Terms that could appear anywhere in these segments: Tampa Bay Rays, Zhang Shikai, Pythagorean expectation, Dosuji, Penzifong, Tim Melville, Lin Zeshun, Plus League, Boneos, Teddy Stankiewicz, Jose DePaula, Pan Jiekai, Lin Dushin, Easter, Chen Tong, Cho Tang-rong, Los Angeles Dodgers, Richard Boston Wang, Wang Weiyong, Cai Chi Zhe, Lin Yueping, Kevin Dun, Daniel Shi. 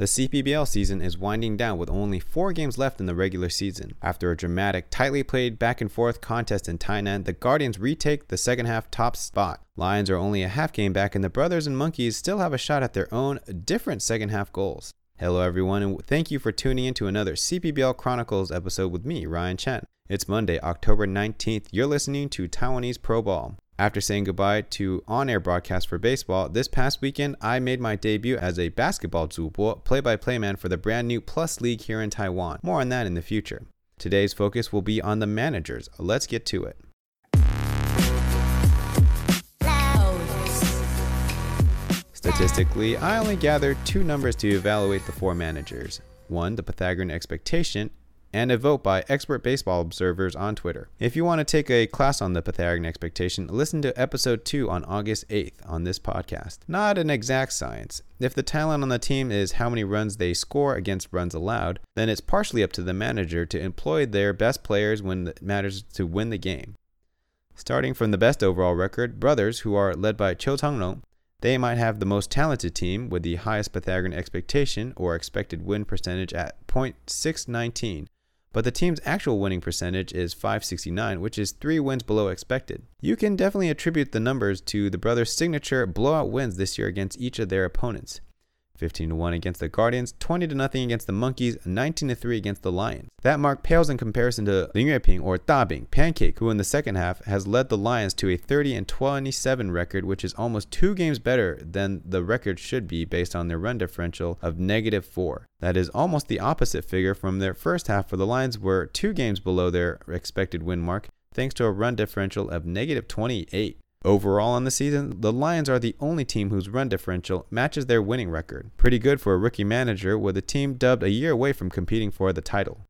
The CPBL season is winding down with only 4 games left in the regular season. After a dramatic, tightly played back-and-forth contest in Tainan, the Guardians retake the second half top spot. Lions are only a half game back and the Brothers and Monkeys still have a shot at their own different second half goals. Hello everyone, and thank you for tuning in to another CPBL Chronicles episode with me, Ryan Chen. It's Monday, October 19th. You're listening to Taiwanese Pro Ball. After saying goodbye to on-air broadcasts for baseball, this past weekend I made my debut as a basketball zubo, play-by-play man for the brand new Plus League here in Taiwan. More on that in the future. Today's focus will be on the managers. Let's get to it. Statistically, I only gathered 2 numbers to evaluate the 4 managers. 1, the Pythagorean expectation, and a vote by expert baseball observers on Twitter. If you want to take a class on the Pythagorean expectation, listen to episode 2 on August 8th on this podcast. Not an exact science. If the talent on the team is how many runs they score against runs allowed, then it's partially up to the manager to employ their best players when it matters to win the game. Starting from the best overall record, Brothers, who are led by Cho Tang-rong, they might have the most talented team with the highest Pythagorean expectation or expected win percentage at .619. But the team's actual winning percentage is .569, which is 3 wins below expected. You can definitely attribute the numbers to the Brothers' signature blowout wins this year against each of their opponents. 15-1 against the Guardians, 20-0 against the Monkeys, 19-3 against the Lions. That mark pales in comparison to Lin Yueping or Da Bing, Pancake, who in the second half has led the Lions to a 30-27 record, which is almost 2 games better than the record should be based on their run differential of -4. That is almost the opposite figure from their first half, where the Lions were 2 games below their expected win mark thanks to a run differential of -28. Overall on the season, the Lions are the only team whose run differential matches their winning record. Pretty good for a rookie manager, with a team dubbed a year away from competing for the title.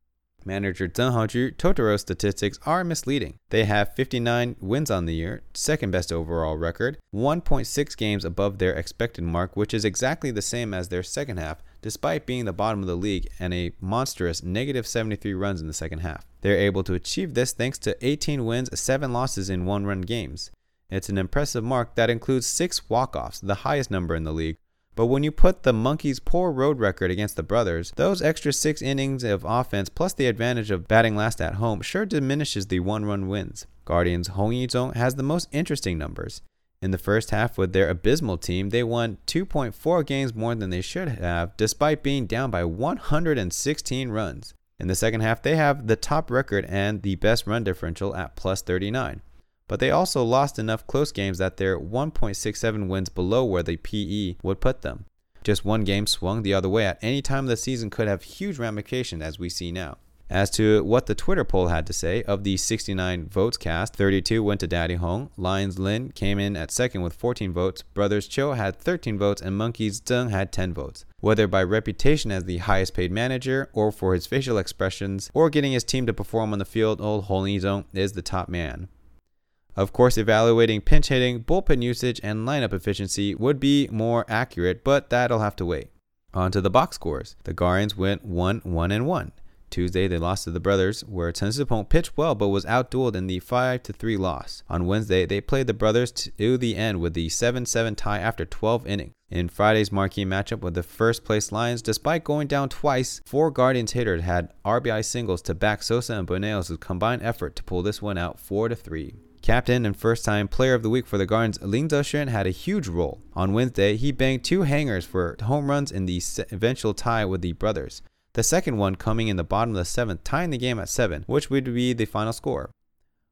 Manager Zheng Haoju, Totoro's statistics are misleading. They have 59 wins on the year, second best overall record, 1.6 games above their expected mark, which is exactly the same as their second half, despite being the bottom of the league and a monstrous -73 runs in the second half. They're able to achieve this thanks to 18 wins, 7 losses in 1-run games. It's an impressive mark that includes 6 walk-offs, the highest number in the league. But when you put the Monkeys' poor road record against the Brothers, those extra 6 innings of offense plus the advantage of batting last at home sure diminishes the 1-run wins. Guardians' Hong Yizhong has the most interesting numbers. In the first half with their abysmal team, they won 2.4 games more than they should have, despite being down by 116 runs. In the second half, they have the top record and the best run differential at +39. But they also lost enough close games that they're 1.67 wins below where the PE would put them. Just 1 game swung the other way at any time of the season could have huge ramifications, as we see now. As to what the Twitter poll had to say, of the 69 votes cast, 32 went to Daddy Hong, Lions Lin came in at second with 14 votes, Brothers Cho had 13 votes, and Monkeys Zheng had 10 votes. Whether by reputation as the highest paid manager, or for his facial expressions, or getting his team to perform on the field, old Hong Yizhong is the top man. Of course, evaluating pinch hitting, bullpen usage, and lineup efficiency would be more accurate, but that'll have to wait. On to the box scores. The Guardians went 1-1-1. Tuesday, they lost to the Brothers, where Tonsipon pitched well but was outdueled in the 5-3 loss. On Wednesday, they played the Brothers to the end with the 7-7 tie after 12 innings. In Friday's marquee matchup with the first-place Lions, despite going down twice, 4 Guardians hitters had RBI singles to back Sosa and Boneos' combined effort to pull this one out 4-3. Captain and first-time player of the week for the Guardians, Lin Dushin, had a huge role. On Wednesday, he banged 2 hangers for home runs in the eventual tie with the Brothers. The second one coming in the bottom of the 7th, tying the game at 7, which would be the final score.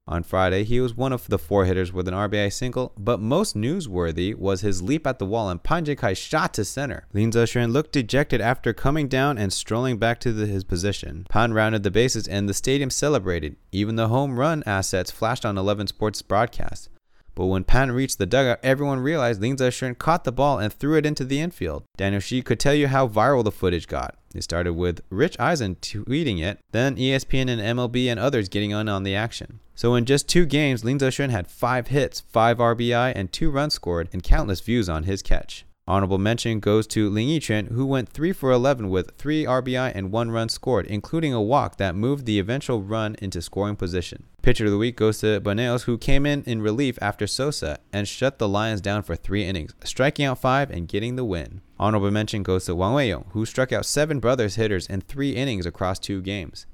On Friday, he was one of the 4 hitters with an RBI single, but most newsworthy was his leap at the wall and Pan Jiekai shot to center. Lin Zeshun looked dejected after coming down and strolling back to his position. Pan rounded the bases and the stadium celebrated. Even the home run assets flashed on 11 Sports broadcast. But when Pan reached the dugout, everyone realized Lin Zeshun caught the ball and threw it into the infield. Daniel Shi could tell you how viral the footage got. It started with Rich Eisen tweeting it, then ESPN and MLB and others getting in on the action. So in just 2 games, Lin Zeshun had 5 hits, 5 RBI, and 2 runs scored, and countless views on his catch. Honorable mention goes to Ling Yichuan, who went 3-for-11 with 3 RBI and 1 run scored, including a walk that moved the eventual run into scoring position. Pitcher of the week goes to Boneos, who came in relief after Sosa and shut the Lions down for 3 innings, striking out 5 and getting the win. Honorable mention goes to Wang Weiyong, who struck out 7 brothers hitters in 3 innings across 2 games.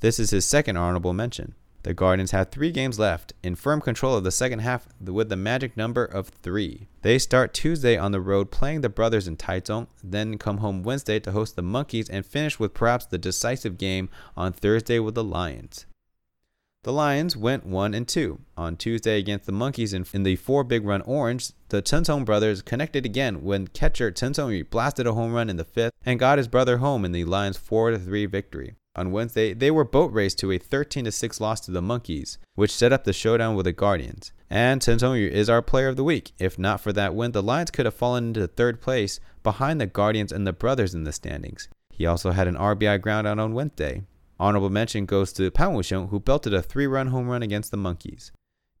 This is his second honorable mention. The Guardians have 3 games left, in firm control of the second half with the magic number of 3. They start Tuesday on the road playing the brothers in Taichung, then come home Wednesday to host the Monkeys and finish with perhaps the decisive game on Thursday with the Lions. The Lions went 1-2. On Tuesday against the Monkeys in the 4-big run orange, the Chen Tong brothers connected again when catcher Chen Song-yue blasted a home run in the 5th and got his brother home in the Lions 4-3 victory. On Wednesday, they were boat raced to a 13-6 loss to the Monkeys, which set up the showdown with the Guardians. And Chen Song-yue is our player of the week. If not for that win, the Lions could have fallen into 3rd place behind the Guardians and the brothers in the standings. He also had an RBI ground out on Wednesday. Honorable mention goes to Pa Wuxiung, who belted a 3-run home run against the Monkeys.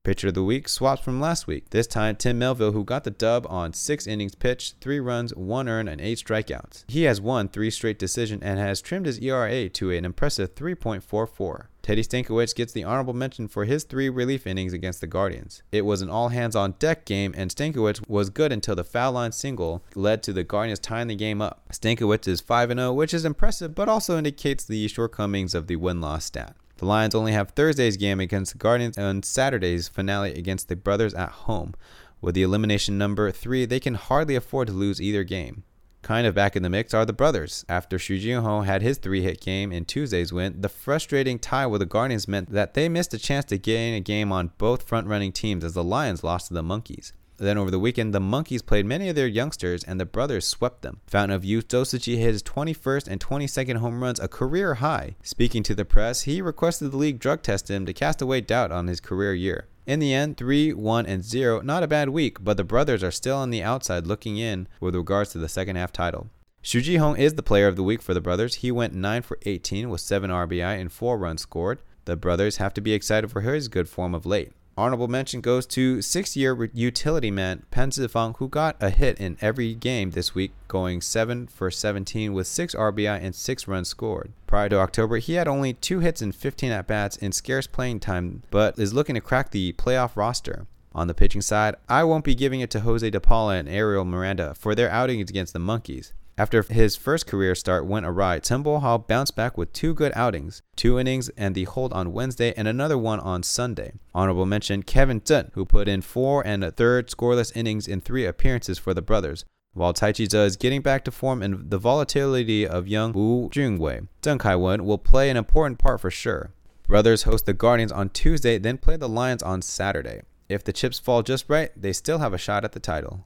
Pitcher of the week swaps from last week. This time, Tim Melville, who got the dub on 6 innings pitched, 3 runs, 1 earned, and 8 strikeouts. He has won 3 straight decisions and has trimmed his ERA to an impressive 3.44. Teddy Stankiewicz gets the honorable mention for his 3 relief innings against the Guardians. It was an all-hands-on-deck game, and Stankiewicz was good until the foul line single led to the Guardians tying the game up. Stankiewicz is 5-0, which is impressive, but also indicates the shortcomings of the win-loss stat. The Lions only have Thursday's game against the Guardians and Saturday's finale against the brothers at home. With the elimination number 3, they can hardly afford to lose either game. Kind of back in the mix are the brothers. After Shuji Hong had his 3-hit game in Tuesday's win, the frustrating tie with the Guardians meant that they missed a chance to gain a game on both front-running teams as the Lions lost to the Monkeys. Then over the weekend, the Monkeys played many of their youngsters, and the brothers swept them. Fountain of Youth Dosuji hit his 21st and 22nd home runs, a career high. Speaking to the press, he requested the league drug test him to cast away doubt on his career year. In the end, 3-1-0, not a bad week, but the brothers are still on the outside looking in with regards to the second half title. Shuji Hong is the player of the week for the brothers. He went 9 for 18 with 7 RBI and 4 runs scored. The brothers have to be excited for his good form of late. Honorable mention goes to 6-year utility man Penzifong, who got a hit in every game this week, going 7 for 17 with 6 RBI and 6 runs scored. Prior to October, he had only 2 hits and 15 at-bats in scarce playing time, but is looking to crack the playoff roster. On the pitching side, I won't be giving it to Jose DePaula and Ariel Miranda for their outings against the Monkeys. After his first career start went awry, Tim Bo Hao bounced back with 2 good outings, 2 innings and the hold on Wednesday and another one on Sunday. Honorable mention Kevin Dun, who put in 4 1/3 scoreless innings in 3 appearances for the brothers, while Cai Chi Zhe is getting back to form and the volatility of young Wu Jungwei. Deng Kai-wen will play an important part for sure. Brothers host the Guardians on Tuesday, then play the Lions on Saturday. If the chips fall just right, they still have a shot at the title.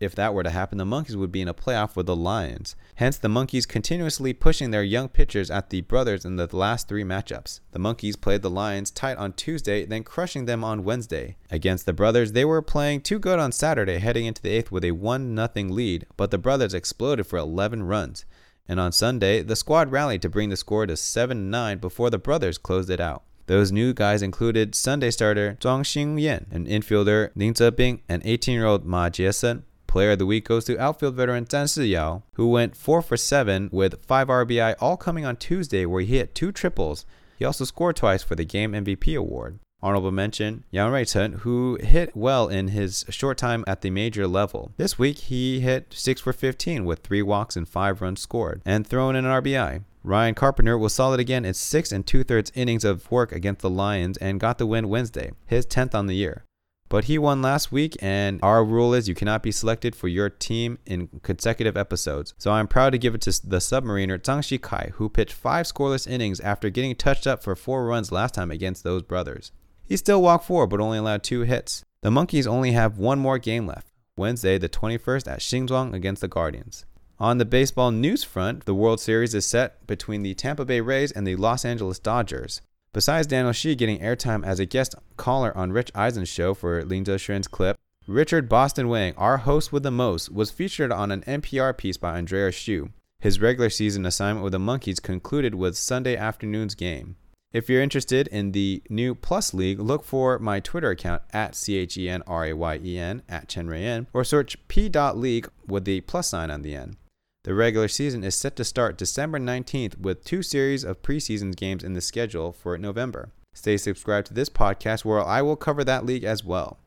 If that were to happen, the Monkeys would be in a playoff with the Lions. Hence, the Monkeys continuously pushing their young pitchers at the brothers in the last 3 matchups. The Monkeys played the Lions tight on Tuesday, then crushing them on Wednesday. Against the brothers, they were playing too good on Saturday, heading into the 8th with a 1-0 lead, but the brothers exploded for 11 runs. And on Sunday, the squad rallied to bring the score to 7-9 before the brothers closed it out. Those new guys included Sunday starter Zhang Xingyan, an infielder Lin Yueping, and 18-year-old Ma Jiesun. Player of the week goes to outfield veteran Zhan Shiyao, who went 4 for 7 with 5 RBI, all coming on Tuesday where he hit 2 triples. He also scored twice for the game MVP award. Honorable mention, Yang Reichen, who hit well in his short time at the major level. This week, he hit 6 for 15 with 3 walks and 5 runs scored, and thrown in an RBI. Ryan Carpenter was solid again in 6 2/3 innings of work against the Lions and got the win Wednesday, his 10th on the year. But he won last week, and our rule is you cannot be selected for your team in consecutive episodes. So I'm proud to give it to the submariner Zhang Shikai, who pitched 5 scoreless innings after getting touched up for 4 runs last time against those brothers. He still walked 4, but only allowed 2 hits. The Monkeys only have 1 more game left, Wednesday the 21st at Xinzhuang against the Guardians. On the baseball news front, the World Series is set between the Tampa Bay Rays and the Los Angeles Dodgers. Besides Daniel Shi getting airtime as a guest caller on Rich Eisen's show for Lin Zeshun's clip, Richard Boston Wang, our host with the most, was featured on an NPR piece by Andrea Hsu. His regular season assignment with the Monkeys concluded with Sunday afternoon's game. If you're interested in the new Plus League, look for my Twitter account at @ChenRayen, @ChenRayen, or search p.league with the plus sign on the end. The regular season is set to start December 19th with 2 series of preseason games in the schedule for November. Stay subscribed to this podcast where I will cover that league as well.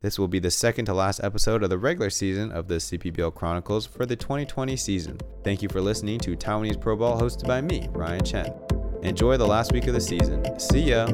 This will be the second to last episode of the regular season of the CPBL Chronicles for the 2020 season. Thank you for listening to Taiwanese Pro Ball hosted by me, Ryan Chen. Enjoy the last week of the season. See ya!